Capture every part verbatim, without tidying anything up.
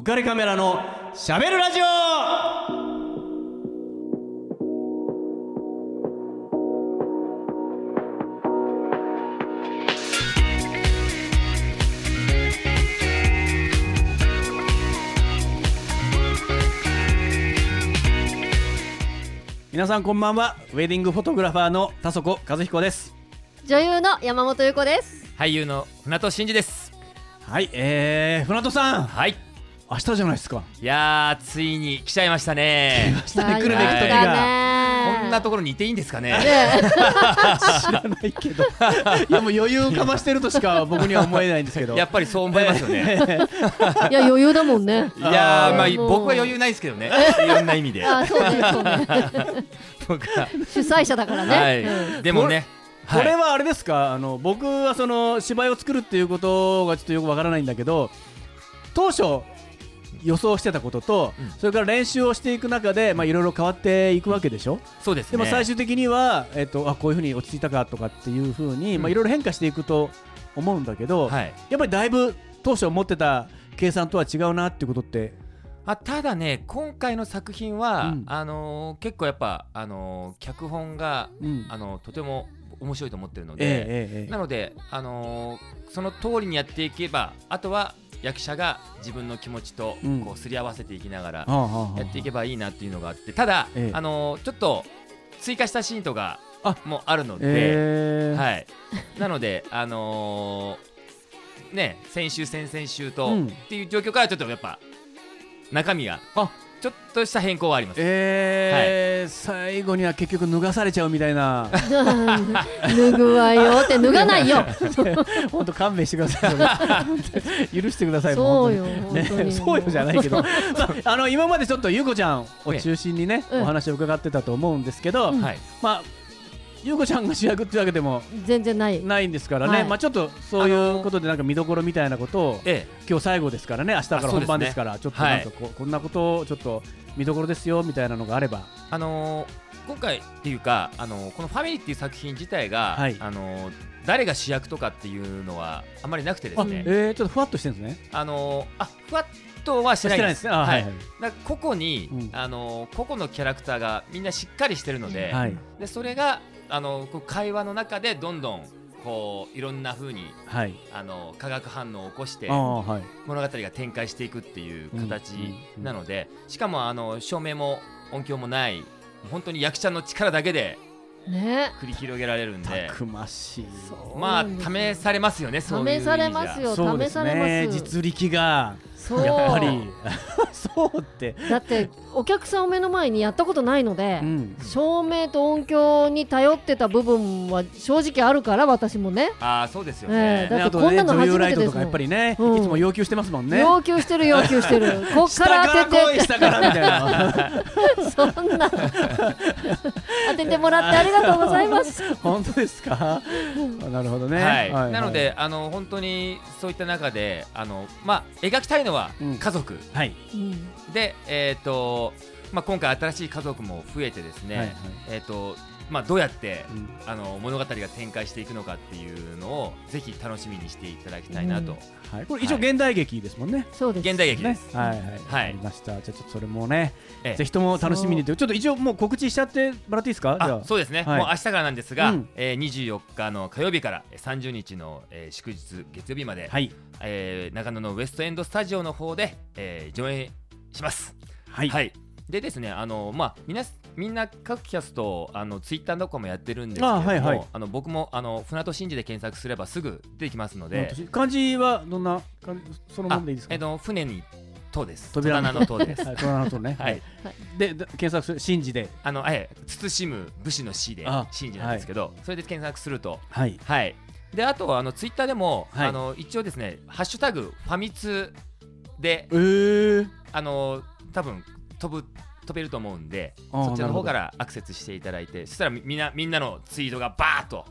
浮かれカメラのしゃべるラジオ。皆さんこんばんは。ウェディングフォトグラファーの田底和彦です。女優の山本優子です。俳優の船戸真嗣です。はい、えー、船戸さん、はい、明日じゃないですか。いやー、ついに来ちゃいましたね。来ましたね、来るべき時が。こんなところにいていいんですかね。知らないけどいやもう余裕かましてるとしか僕には思えないんですけどやっぱりそう思いますよねいや余裕だもんね。いやー、まあ、僕は余裕ないですけどねいろんな意味であ、そうね、そうね僕は主催者だからね、はいうん、でもねこれはあれですか、あの僕はその芝居を作るっていうことがちょっとよくわからないんだけど、当初予想してたことと、うん、それから練習をしていく中でいろいろ変わっていくわけでしょ。そうですね。でも最終的には、えー、とあこういうふうに落ち着いたかとかっていうふうにいろいろ変化していくと思うんだけど、はい、やっぱりだいぶ当初思ってた計算とは違うなっていうことって。あ、ただね、今回の作品は、うん、あのー、結構やっぱ、あのー、脚本が、うん、あのー、とても面白いと思ってるので、えーえー、なので、あのー、その通りにやっていけば、あとは役者が自分の気持ちとこうすり合わせていきながらやっていけばいいなっていうのがあって、ただ、ええ、あのちょっと追加したシーンとかもあるので、えーはい、なので、あのーね、先週先々週と、うん、っていう状況からちょっとやっぱ中身がちょっとした変更はあります。えーはい、最後には結局脱がされちゃうみたいな脱ぐわよって脱がないよ本当勘弁してください許してください。そうよ本当に、ね、そうよじゃないけど、まあ、あの今までちょっとゆうこちゃんを中心にね、うん、お話を伺ってたと思うんですけど、うん、まあゆうこちゃんが主役ってわけでも全然ないないんですからね、はい、まあ、ちょっとそういうことでなんか見どころみたいなことを、ええ、今日最後ですからね、明日から本番ですから、ちょっとなんか こ,、はい、こんなことをちょっと見どころですよみたいなのがあれば、あのー、今回っていうか、あのー、このファミリーっていう作品自体が、はい、あのー、誰が主役とかっていうのはあんまりなくてですね、えー、ちょっとふわっとしてるんですね、あのー、あふわっとはしてないです。個々に、うん、あのー、個々のキャラクターがみんなしっかりしてるので、はい、でそれがあの会話の中でどんどんこういろんな風に、はい、あの化学反応を起こして、はい、物語が展開していくっていう形なので、うんうんうん、しかもあの照明も音響もない本当に役者の力だけで繰り広げられるんで、ね、たくましい、まあ、試されますよね。そういう意味じゃ試されますよ。そうですね、実力がやっぱりそうってだってお客さんを目の前にやったことないので、うん、照明と音響に頼ってた部分は正直あるから、私もね。ああ、そうですよね、えー、だってこんなの初めてですもん。あとね、女優ライトとかやっぱりね、うん、いつも要求してますもんね。要求してる要求してるこっから当てて下から来い、下からみたいなそんな当ててもらってありがとうございます本当ですかなるほどね、はいはいはい、なのであの本当にそういった中であの、まあ、描きたいのは家族、うんはい、で、えーとまあ、今回新しい家族も増えてですね、はいはい、えーとまあ、どうやって、うん、あの物語が展開していくのかっていうのをぜひ楽しみにしていただきたいなと、うんはい、これ一応現代劇ですもんね、はい、そうです現代劇です、ね、はいはい、はい、ありました。じゃあちょっとそれもね、ええ、ぜひとも楽しみにという、ちょっと一応もう告知しちゃってもらっていいですか。あじゃあそうですね、はい、もう明日からなんですが、うん、えー、にじゅうよっかの火曜日からさんじゅうにちの、えー、祝日月曜日まで、はい、えー、長野のウエストエンドスタジオの方で、えー、上演します。はい、はい、でですね、あのまあ皆みんな各キャストあのツイッターとかもやってるんですけれども、あ、はいはい、あの僕もあの船戸真嗣で検索すればすぐ出てきますので。漢字はどんなそのままでいいですか。えっと、船に塔です。扉の塔です。扉の塔ね。はい。で検索する真嗣で、あのえ慎む武士の士で真嗣なんですけど、はい、それで検索すると、はいはい。であとはあのツイッターでも、はい、あの一応ですね、ハッシュタグファミツで、えー、あの多分飛ぶ。飛べると思うんで、そちらの方からアクセスしていただいて、そしたらみんなみんなのツイートがバーッと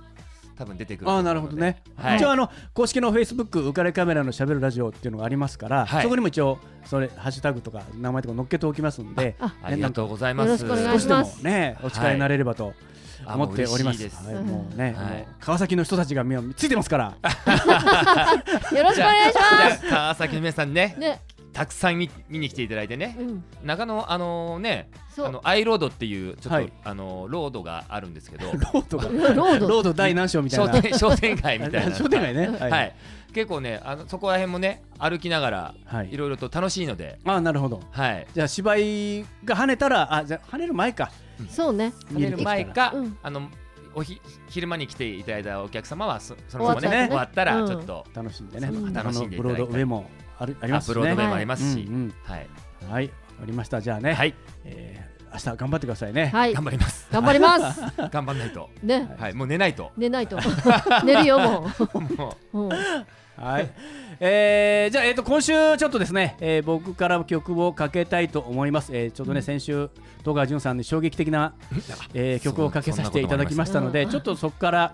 多分出てくる。ああ、なるほどね。はい、一応あの公式の Facebook 浮かれカメラのしゃべるラジオっていうのがありますから、はい、そこにも一応それハッシュタグとか名前とか載っけておきますんで、あ、ね、ありがとうございます。少しでもねお力になれればと。はい、思っております。川崎の人たちがついてますからよろしくお願いします。じゃあ川崎の皆さんね、ね、たくさん 見, 見に来ていただいてね、うん、中野あのねあのアイロードっていうちょっと、はい、あのロードがあるんですけどロードがロードロード第何章みたいな商 店, 商店街みたいな商店街ね、はい、はい、結構ねあのそこら辺もね歩きながら、はい、いろいろと楽しいので、あ、なるほど、はい、じゃあ芝居が跳ねたらあじゃあ跳ねる前か、うん、そうね跳ねる前か、うん、あのおひ昼間に来ていただいたお客様は そ, そのまま ね, 終 わ, ね終わったらちょっと、うん、楽しんでね、うん、楽しんでいただきたい。ブロードウェイもあるありますね。ブロードウェイもありますし、はい、うんうん、はい、ありました。じゃあね、はい、えー、明日頑張ってくださいね。はい、頑張ります。頑張ります。頑張んないとね、はい、もう寝ないと寝ないと寝るよもう。もううん、はい、えー、じゃあ、えー、と今週ちょっとですね、えー、僕から曲をかけたいと思います、えー、ちょっとね、うん、先週戸川純さんに衝撃的な、えー、曲をかけさせていただきましたので、ちょっとそこから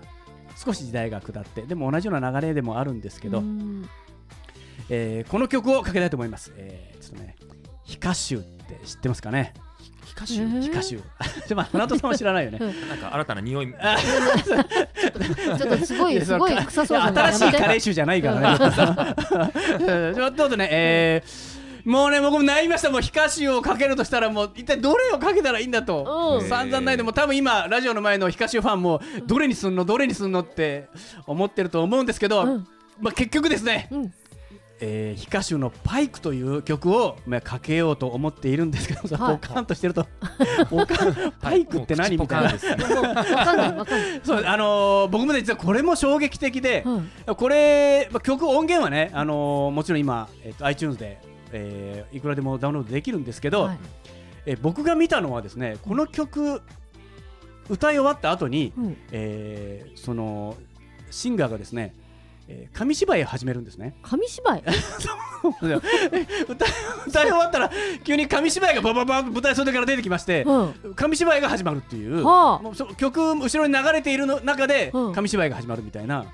少し時代が下ってでも同じような流れでもあるんですけど、えー、この曲をかけたいと思います、えー、ちょっとね、ヒカシュって知ってますかね。ヒカシュ、ヒカシュ。でも花戸さんは知らないよね。なんか新たな匂い。ちょっとすごいすごい臭そうな。新しいカレー臭じゃないからね。ちょっとね、えー、もうね僕も悩みました。もうヒカシュをかけるとしたらもう一体どれをかけたらいいんだと、うん、散々ないでも多分今ラジオの前のヒカシュファンもどれにすんのどれにすんのって思ってると思うんですけど、うん、まあ結局ですね。うん、えー、ヒカシュのパイクという曲を、まあ、かけようと思っているんですけど、はい、ポカンとしてるとポカンパイクって何みたいな、僕も、ね、実はこれも衝撃的で、うん、これ、まあ、曲音源はね、あのー、もちろん今、えっと、iTunes で、えー、いくらでもダウンロードできるんですけど、はい、えー、僕が見たのはですね、この曲歌い終わった後に、うん、えー、そのシンガーがですね、えー、紙芝居を始めるんですね。紙芝居歌い終わったら急に紙芝居がバババンと舞台袖から出てきまして、うん、紙芝居が始まるっていう、はあ、もう曲後ろに流れているの中で、うん、紙芝居が始まるみたいな。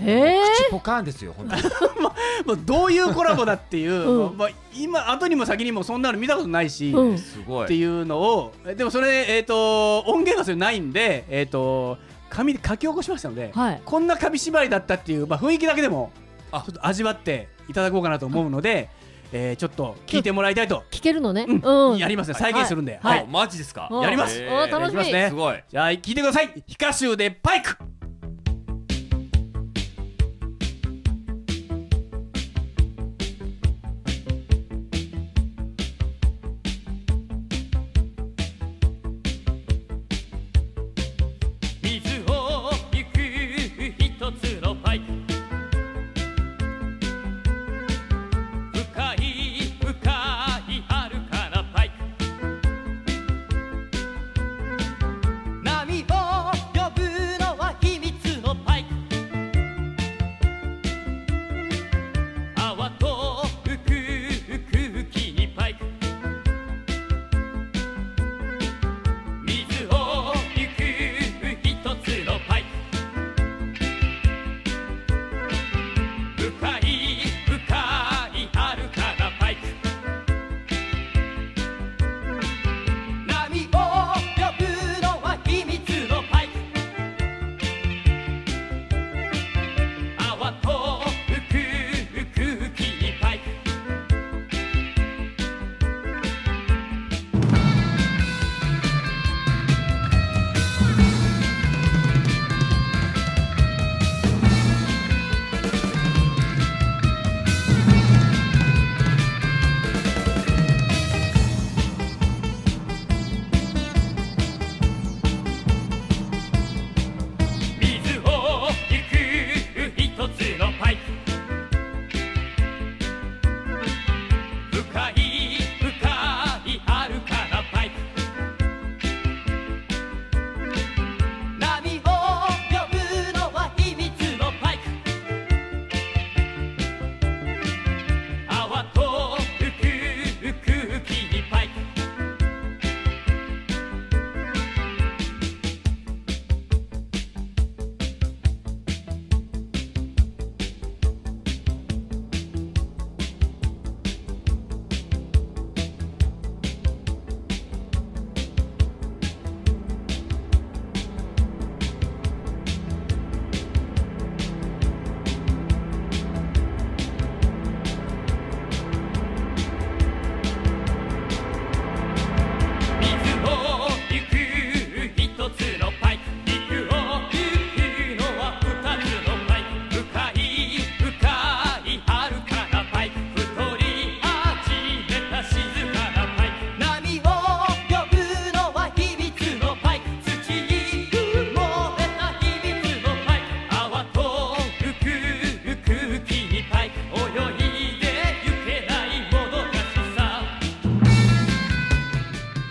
へ、口ポカーンですよ本当に、まあ、どういうコラボだっていう、うん、まあ、今後にも先にもそんなの見たことないし、うん、っていうのをでもそれ、えー、と音源がそれないんで、えーと紙で書き起こしましたので、はい、こんな紙芝居だったっていう、まあ、雰囲気だけでもちょっと味わっていただこうかなと思うので、えー、ちょっと聞いてもらいたいと。聞けるのね、うんうん、やりますね、再現するんで、はいはい、マジですか、やります、お楽しみ、ね、すごい。じゃあ聞いてください、ヒカシュでパイク。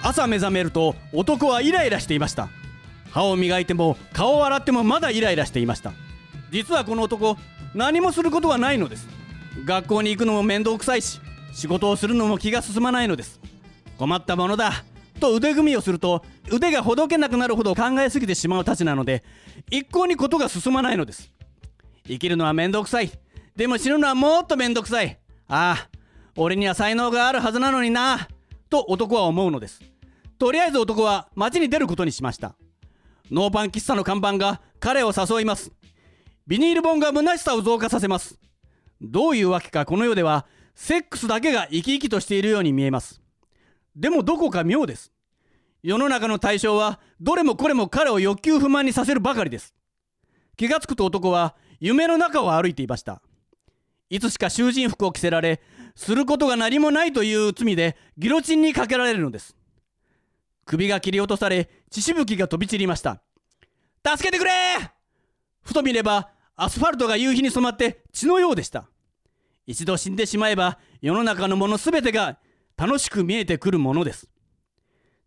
朝目覚めると男はイライラしていました。歯を磨いても顔を洗ってもまだイライラしていました。実はこの男、何もすることはないのです。学校に行くのも面倒くさいし、仕事をするのも気が進まないのです。困ったものだと腕組みをすると、腕がほどけなくなるほど考えすぎてしまうたちなので、一向にことが進まないのです。生きるのは面倒くさい。でも死ぬのはもっと面倒くさい。ああ、俺には才能があるはずなのにな、と男は思うのです。とりあえず男は街に出ることにしました。ノーパン喫茶の看板が彼を誘います。ビニール本が虚しさを増加させます。どういうわけかこの世ではセックスだけが生き生きとしているように見えます。でもどこか妙です。世の中の対象はどれもこれも彼を欲求不満にさせるばかりです。気がつくと男は夢の中を歩いていました。いつしか囚人服を着せられ、することが何もないという罪でギロチンにかけられるのです。首が切り落とされ、血しぶきが飛び散りました。助けてくれー！ふと見ればアスファルトが夕日に染まって血のようでした。一度死んでしまえば世の中のものすべてが楽しく見えてくるものです。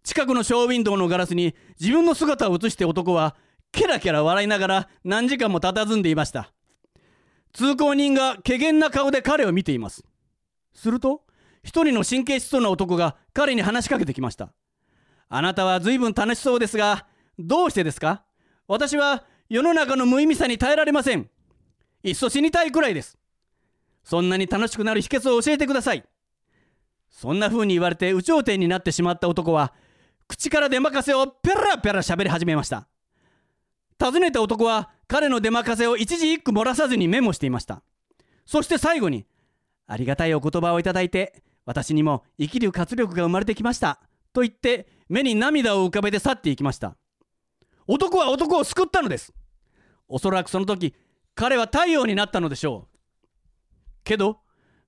近くのショーウィンドウのガラスに自分の姿を映して、男はケラケラ笑いながら何時間も佇んでいました。通行人が怪訝な顔で彼を見ています。すると一人の神経質そうな男が彼に話しかけてきました。あなたは随分楽しそうですが、どうしてですか？私は世の中の無意味さに耐えられません。いっそ死にたいくらいです。そんなに楽しくなる秘訣を教えてください。そんな風に言われて有頂天になってしまった男は、口から出まかせをペラペラ喋り始めました。尋ねた男は彼の出まかせを一字一句漏らさずにメモしていました。そして最後に、ありがたいお言葉をいただいて、私にも生きる活力が生まれてきましたと言って目に涙を浮かべて去っていきました。男は男を救ったのです。おそらくその時彼は太陽になったのでしょう。けど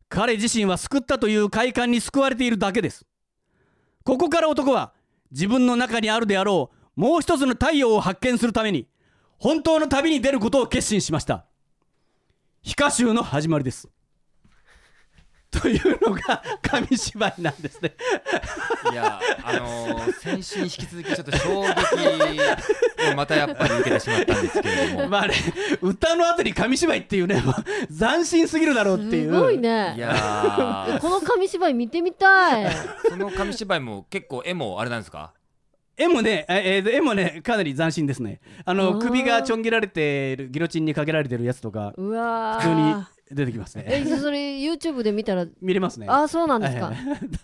彼自身は救ったという快感に救われているだけです。ここから男は自分の中にあるであろうもう一つの太陽を発見するために、本当の旅に出ることを決心しました。皮下集の始まりです。というのが紙芝居なんですね。いや、あのー、先週に引き続きちょっと衝撃をまたやっぱり受けてしまったんですけれども、まあ、あれ歌の後に紙芝居っていうね、斬新すぎるだろうっていう、すごいね。いやこの紙芝居見てみたい。その紙芝居も結構絵もあれなんですか？絵もね、えー、絵もね、かなり斬新ですね。あの首がちょん切られてる、ギロチンにかけられてるやつとか、うわ普通に出てきますね。えそれ YouTube で見たら見れますね。あ、そうなんですか。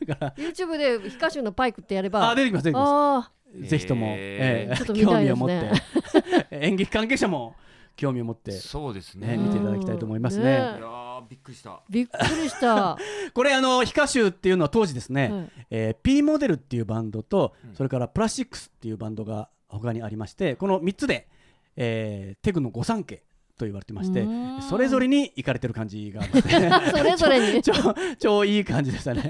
だから YouTube で皮下集のパイクってやれば、あ、出てきます、出てきます。ぜひとも、えーえー、ちょっと見たいですね。興味を持って演劇関係者も興味を持って、そうですね、見ていただきたいと思いますね。いやー、びっくりしたびっくりしたこれあの皮下集っていうのは当時ですね、はい、えー、P モデルっていうバンドと、うん、それからプラスチックスっていうバンドが他にありまして、このみっつで、えー、テクの御三家と言われてまして、それぞれに行かれてる感じがあってそれぞれに超, 超, 超いい感じでしたね、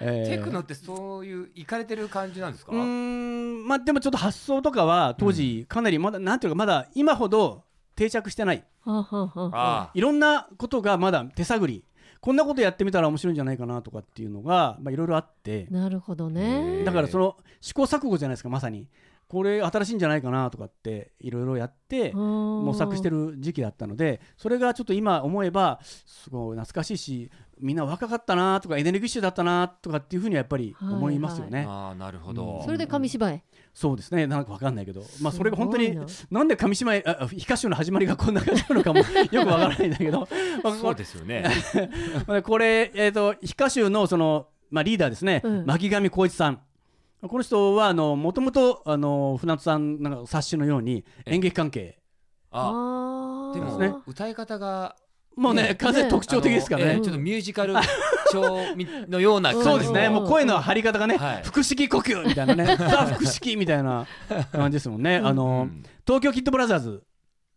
えー、テクノってそういう行かれてる感じなんですか？うーん、まあ、でもちょっと発想とかは当時かなりまだ、うん、なんていうかまだ今ほど定着してない、はあはあはあ、いろんなことがまだ手探り、こんなことやってみたら面白いんじゃないかなとかっていうのがいろいろあって、なるほどね。だからその試行錯誤じゃないですか、まさにこれ新しいんじゃないかなとかっていろいろやって模索してる時期だったので、それがちょっと今思えばすごい懐かしいし、みんな若かったなとかエネルギッシュだったなとかっていうふうにはやっぱり思いますよね、はいはい、あ、なるほど、うん、それで紙芝居、そうですね、なんか分かんないけど、まあ、それが本当になんで紙芝居、あ、皮下集の始まりがこんな感じなのかもよく分からないんだけどそうですよねこれ、えーと、皮下集のその、まあ、リーダーですね、うん、巻上浩一さん、この人はもともと船津さんなんか冊子のように演劇関係、ああ、でもね、歌い方が、ね、もうね、完全に特徴的ですからね、えー、ちょっとミュージカル調のような感じそうですね、もう声の張り方がね、はい、腹式呼吸みたいなねザ・腹式みたいな感じですもんねあの、うん、東京キッドブラザーズ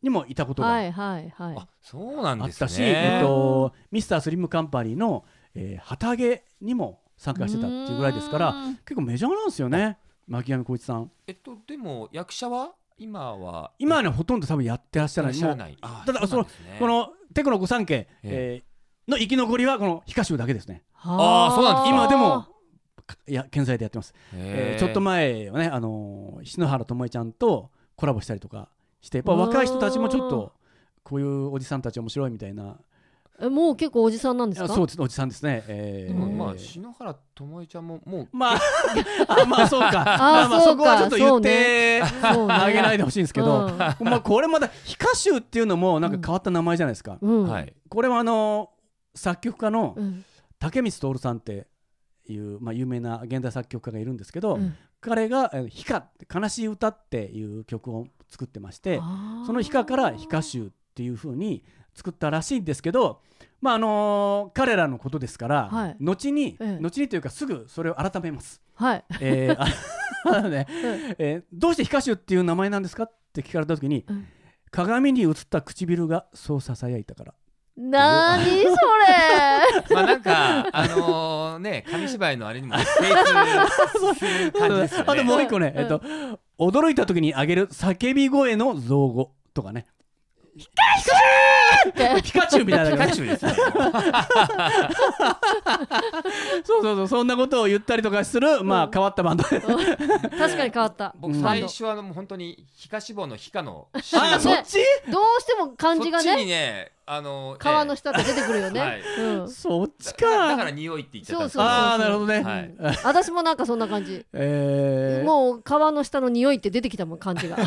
にもいたことがあったし、はいはいはい、そうなんですね、えっと、ミスタースリムカンパニーの、えー、旗揚げにも参加してたっていうぐらいですから、結構メジャーなんですよね、巻上浩一さん。えっとでも役者は今は今はね、ほとんど多分やってらっしゃらない、もうただその、ね、このテクノ御三家、えーえー、の生き残りはこの皮下集だけですね。ああ、そうなんです。今でもいや健在でやってます、えー、ちょっと前はね、あのー、篠原ともえちゃんとコラボしたりとかして、やっぱ若い人たちもちょっとこういうおじさんたち面白いみたいな。えもう結構おじさんなんですか。そうです、おじさんですね、えー、でもまあ篠原ともえちゃんももうまああまあそうかあ、まあ、そうか、そこはちょっと言って、ね、あげないでほしいんですけど、うん、まあこれまだ非歌集っていうのもなんか変わった名前じゃないですか、うんうん、これはあのー、作曲家の竹光徹さんっていう、まあ、有名な現代作曲家がいるんですけど、うん、彼が非歌、悲しい歌っていう曲を作ってまして、その非歌から非歌集っていう風に作ったらしいんですけど、まああのー、彼らのことですから、はい、後に、うん、後にというかすぐそれを改めます、はいえーあのねうんえー、どうして非歌集っていう名前なんですかって聞かれた時に、うん、鏡に映った唇がそう囁いたから。なーにそれまあなんかあのー、ね、紙芝居のあれにも精通する感じですよね。あともう一個ね、うんえっと、驚いた時にあげる叫び声の造語とかね、ピカチュウピカチュウみたいな感じですねそうそうそう、そんなことを言ったりとかする、うん、まあ変わったバンド確かに変わった。僕最初はもう本当に皮下脂肪の皮下のあそっちどうしても漢字がねそっちにね、あのー、皮の下って出てくるよね、はいうん、そっちか だ, だから匂いって言っちゃったんです。そうそうそうそう、あーなるほどね、はい、私もなんかそんな感じ、えー、もう皮の下の匂いって出てきたもん漢字が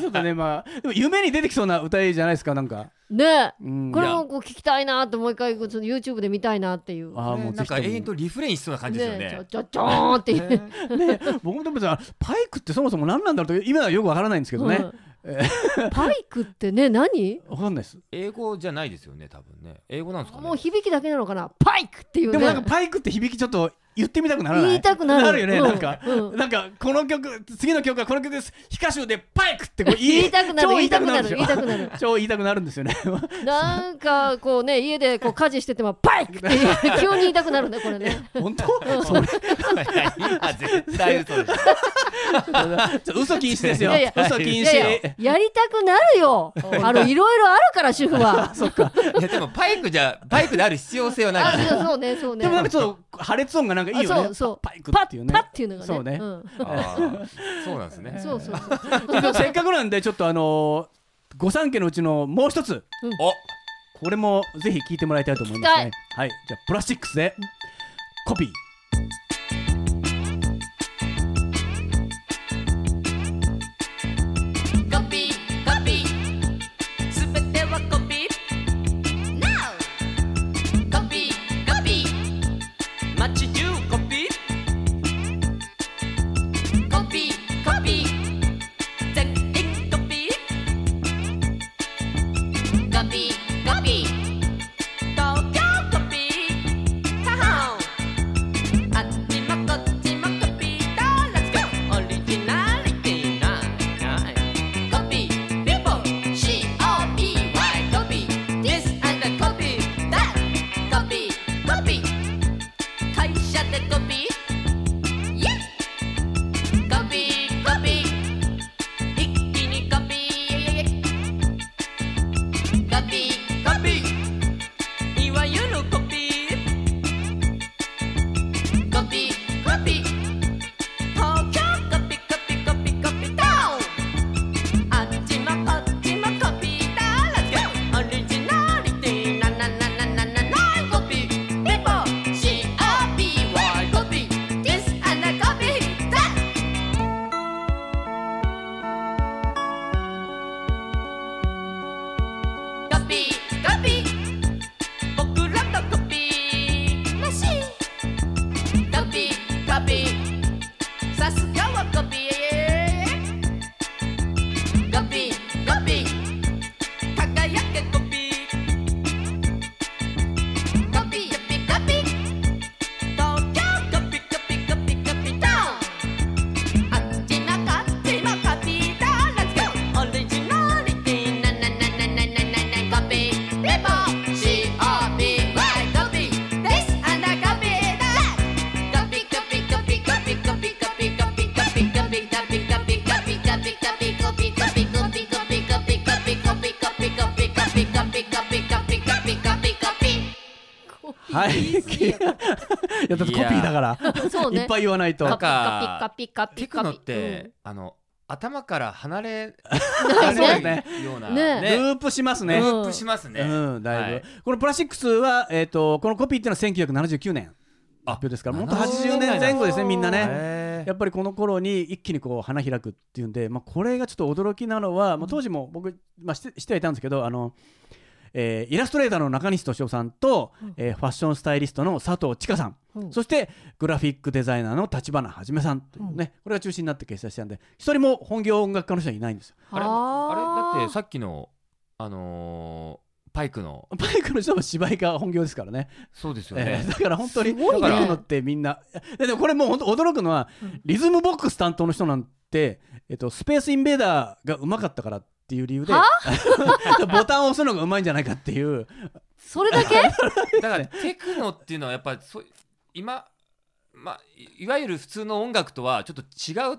そうだね、まあ、でも夢に出てきそうな歌いじゃないですか、なんかね、うん、これもこう聞きたいなって、もう一回 YouTube で見たいなっていう、あもうなんか永遠とリフレインしそうな感じですよね、ね、ちょちょちょーんっていうね、僕もでもさパイクってそもそも何なんだろうと今はよくわからないんですけどね、うんパイクってね何？わかんないです。英語じゃないですよね多分ね。英語なんですかね。もう響きだけなのかな。パイクっていうね。でもなんかパイクって響きちょっと言ってみたくならない？言いたくなる。なるよね、うん、なんか、うん、なんかこの曲次の曲はこの曲です。非歌集でパイクってこう言いたくなる。超言いたくなる。言いたくなる。超言いたくなるんですよね。なんかこうね家でこう家事しててもパイクって急に言いたくなるねこれね。本当？それいや今絶対嘘です。嘘禁止ですよ。いやいや嘘禁止。いやいややりたくなるよあのいろいろあるから主婦はそっかいやでもパイクじゃパイクである必要性はないですね。あそうねそうね。でもなんかちょっと破裂音がなんかいいよね。そうそうパイクっていうねパッパッっていうのがねそうね、うん、あそうなんですねそうそうそうせっかくなんでちょっとあのー、御三家のうちのもう一つ、うん、おこれもぜひ聞いてもらいたいと思いますね。はいじゃあプラスチックスでコピー。やだってコピーだからいっぱい言わないと。なんかテクノってあの頭から離れないねようなねループしますね。ループしますね。うんだいぶ。このプラスチックスはえっとこのコピーっていうのはせんきゅうひゃくななじゅうきゅうねん発表ですから、もっとはちじゅうねんまえ後ですねみんなね。やっぱりこの頃に一気にこう花開くっていうんで、まあこれがちょっと驚きなのは、もう当時も僕まあしてしてはいたんですけど、あの。えー、イラストレーターの中西俊夫さんと、うんえー、ファッションスタイリストの佐藤千佳さん、うん、そしてグラフィックデザイナーの立花はじめさんという、ねうん、これが中心になって結成したんで、一人も本業音楽家の人はいないんですよ。あれ、あれだってさっきの、あのー、パイクのパイクの人も芝居が本業ですからね。そうですよね、えー、だから本当にテクノってみんな、でもこれもう本当驚くのは、うん、リズムボックス担当の人なんて、えっと、スペースインベーダーがうまかったからっていう理由でボタンを押すのがうまいんじゃないかっていうそれだけだからテクノっていうのはやっぱり今、まあ、いわゆる普通の音楽とはちょっと違うっ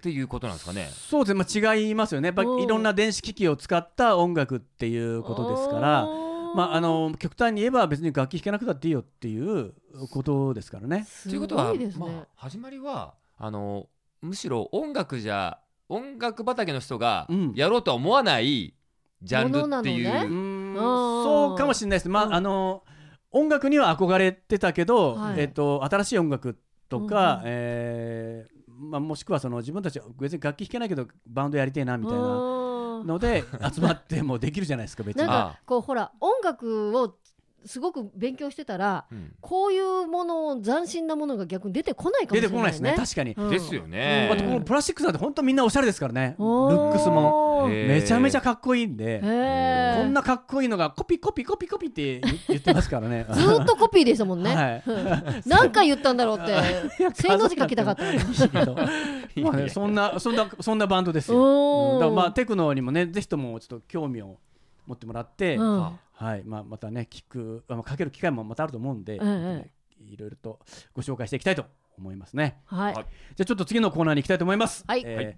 ていうことなんですかね。そうですね、まあ、違いますよね。やっぱいろんな電子機器を使った音楽っていうことですから、まあ、あの極端に言えば別に楽器弾けなくたっていいよっていうことですからね。ということは、まあ、始まりはあのむしろ音楽じゃ音楽畑の人がやろうとは思わないジャンルっていう、ね、うんそうかもしれないです、まあうん、あの音楽には憧れてたけど、はいえっと、新しい音楽とか、うんえーまあ、もしくはその自分たち別に楽器弾けないけどバンドやりてえなみたいなので集まってもできるじゃないですか別に。なんかこうほら音楽をすごく勉強してたら、うん、こういうもの斬新なものが逆に出てこないかもしれないね。出てこないですね確かに、うん、ですよね、うん、あとこのプラスチックなんて本当みんなおしゃれですからね。ルックスもめちゃめちゃかっこいいんで、こんなかっこいいのがコピコピコピコピって言ってますからねずっとコピーでしたもんね、はいうん、何回言ったんだろうって正の字書きたかったまあ、ね、そんなそんなそんなバンドですよ。だからまあテクノにもねぜひともちょっと興味を持ってもらって、うんはいまあ、またね聞くかける機会もまたあると思うんで、うんうん、いろいろとご紹介していきたいと思いますね、はい、じゃあちょっと次のコーナーに行きたいと思います、はいえーはい、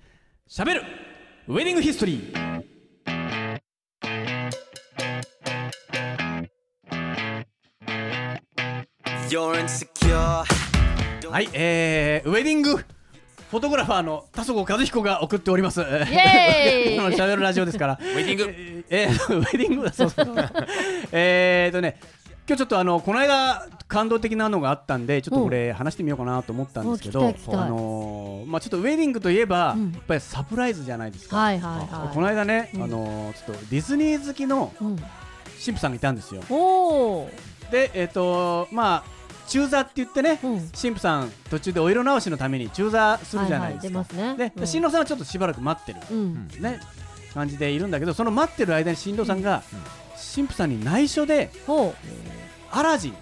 しゃべるウェディングヒストリー。はい、えー、ウェディングフォトグラファーの田底和彦が送っております。イエーイこのしゃべるラジオですからウェディング、えー、ウェディングだそうそうえーとね今日ちょっとあのこの間感動的なのがあったんでちょっとこれ話してみようかなと思ったんですけど、あのーまあ、ちょっとウェディングといえば、うん、やっぱりサプライズじゃないですか、はいはいはい、この間ね、うんあのー、ちょっとディズニー好きの神父さんがいたんですよ、うん、でえっ、ー、とーまあ中座って言ってね、うん、神父さん途中でお色直しのために中座するじゃないですか、はいはいねうん、で新郎さんはちょっとしばらく待ってる、うんね、感じでいるんだけど、その待ってる間に新郎さんが、うんうん、神父さんに内緒で、うん、アラジン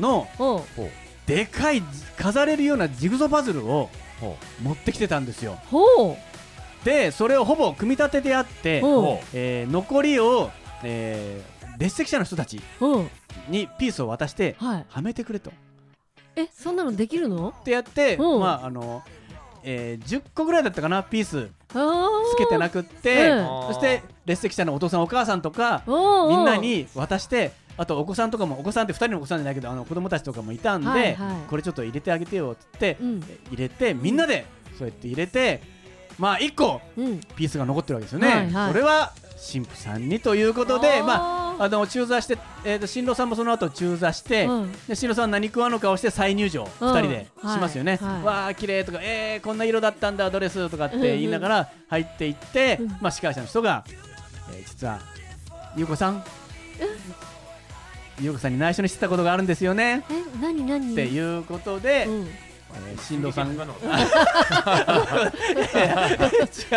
の、うん、でかい飾れるようなジグソパズルを、うん、持ってきてたんですよ、うん、でそれをほぼ組み立ててあって、うんえー、残りを、えー、列席者の人たち、うんにピースを渡して、はい、はめてくれと。え、そんなのできるの？ってやって、うん、まああの、えー、じゅっこぐらいだったかなピースつけてなくって、うん、そして列席者のお父さんお母さんとかみんなに渡して、あとお子さんとかも、お子さんってふたりのお子さんじゃないけどあの子供たちとかもいたんで、はいはい、これちょっと入れてあげてよって言って、うん、入れてみんなでそうやって入れて、まあいっこ、うん、ピースが残ってるわけですよね、はいはい、それは神父さんにということで、まあ、あの中座して、えー、と新郎さんもその後中座して、うん、で新郎さんは何食わぬ顔して再入場、うん、ふたりでしますよね、はいはい、わー綺麗とか、えー、こんな色だったんだドレスとかって言いながら入っていって、うんまあ、司会者の人が、えー、実は優子さん優子さんに内緒にしてたことがあるんですよねえ何何っていうことで、うん新郎さんがの違う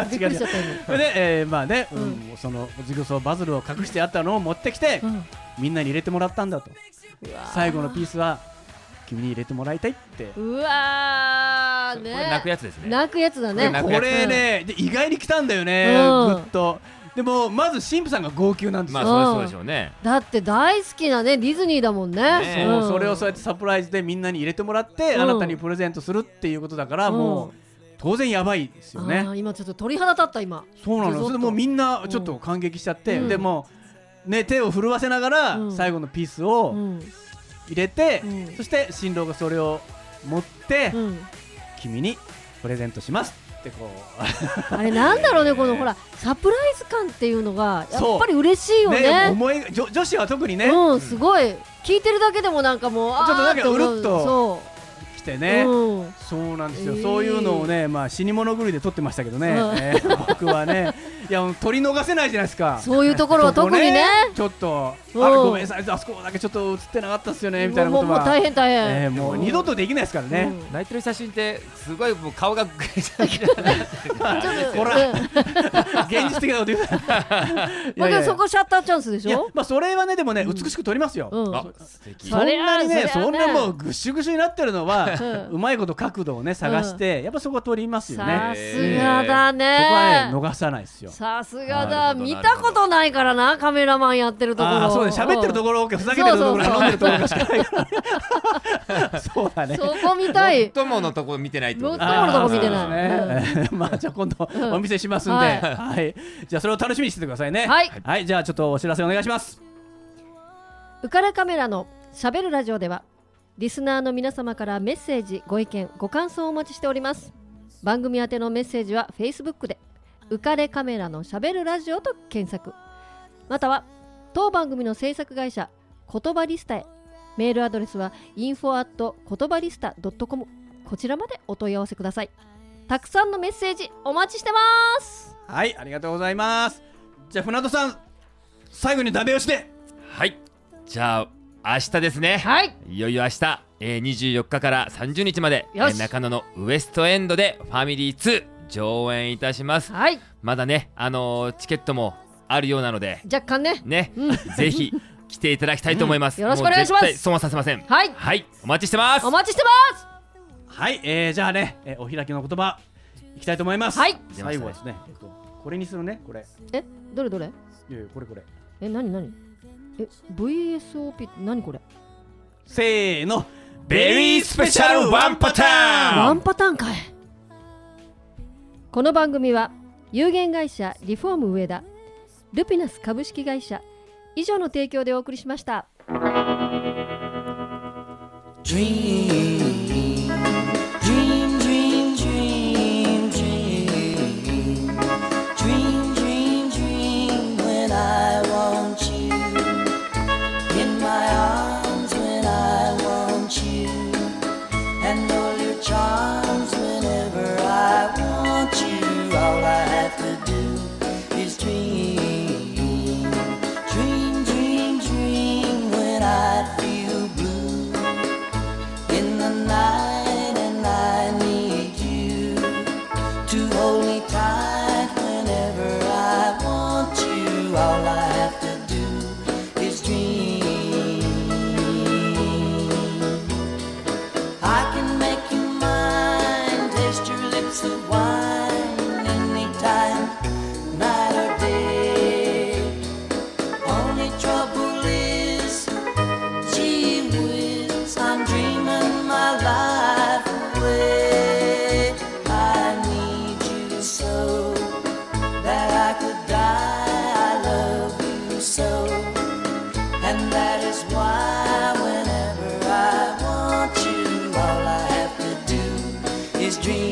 違う違うで、えー、まあね、うんうん、そのジグソーパズルを隠してあったのを持ってきて、うん、みんなに入れてもらったんだと。最後のピースは君に入れてもらいたいって。うわーね、これ泣くやつですね。泣くやつだねこれね、うん、意外に来たんだよね、うん、ぐっと。でもまず神父さんが号泣なんですよ、まあ、そうでしょうね、だって大好きなねディズニーだもん ね, ね、うん、それをそうやってサプライズでみんなに入れてもらって、うん、あなたにプレゼントするっていうことだから、うん、もう当然やばいですよね。あ今ちょっと鳥肌立った今。そうなの、それでもうみんなちょっと感激しちゃって、うん、でも、ね、手を震わせながら最後のピースを入れて、うん、そして新郎がそれを持って、うん、君にプレゼントしますってこうあれなんだろうね、このほらサプライズ感っていうのがやっぱり嬉しいよ ね, ね思い 女, 女子は特にね、うん、すごい聞いてるだけでもなんかもうあーって思う、ちょっとなんかうるっとそう来てね、うん、そうなんですよ、えー、そういうのをね、まあ、死に物狂いで撮ってましたけどね、うんえー、僕はねいや取り逃せないじゃないですか、そういうところは特にねちょっとあれごめんなさい、あそこだけちょっと映ってなかったっすよねみたいなことはもう大変大変、えー、もう二度とできないですからね、うん、泣いてる写真ってすごいもう顔がグレちゃうじゃないですか、ほら、うん、現実的なこと言うまあそこシャッターチャンスでしょ、いや、まあ、それはねでもね美しく撮りますよ、うん、あ素敵、そんなにねそんなもうぐっしゅぐしゅになってるのはうまいこと角度をね探して、うん、やっぱそこは撮りますよね、さすがだね、そこは、ね、逃さないですよ、さすがだ、見たことないからなカメラマンやってるところ、あそうね喋ってるところ、うん、ふざけてるところ、そうそうそう飲んでるところしかないからそうだね、そこ見たい、もっとものとこ見てないってこと、もっとものとこ見てない、ねうん、まあじゃあ今度お見せしますんで、うんはいはい、じゃあそれを楽しみにしててくださいね、はい、はい、じゃあちょっとお知らせお願いします。うからカメラのしゃべるラジオではリスナーの皆様からメッセージ、ご意見、ご感想をお待ちしております。番組宛てのメッセージは Facebook で浮かれカメラのしゃべるラジオと検索、または当番組の制作会社言葉リスタへ、メールアドレスは インフォ アット コトバリスタ ドット コム、 こちらまでお問い合わせください。たくさんのメッセージお待ちしてます。はい、ありがとうございます。じゃあ船戸さん最後にダメをして、はい、じゃあ明日ですね、はい、いよいよ明日、えー、にじゅうよっかからさんじゅうにちまで、えー、中野のウエストエンドでファミリーツー上演いたします、はい、まだね、あのー、チケットもあるようなので若干 ね, ね、うん、ぜひ来ていただきたいと思います、うん、よろしくお願いします。もう絶対損はさせません、はい、はい、お待ちしてます、お待ちしてます。はい、えー、じゃあね、えー、お開きの言葉いきたいと思います、はい、最後はですね、えっと、これにするね、これえ、どれどれ、いやいやこれこれえ、なになにえ ブイエスオーピー って何これ、せーのベリースペシャルワンパターン、ワンパターンかい。この番組は有限会社リフォーム上田、ルピナス株式会社以上の提供でお送りしました。 Dream Dream Dream Dream Dream Dream Dream Dream When I want you my arms when I want you and all your charms whenever I want you, all I have to do is dream, dream, dream, dream when I feel blue in the night and I need you to hold me tight whenever I want you, all I have to do is dream. Dream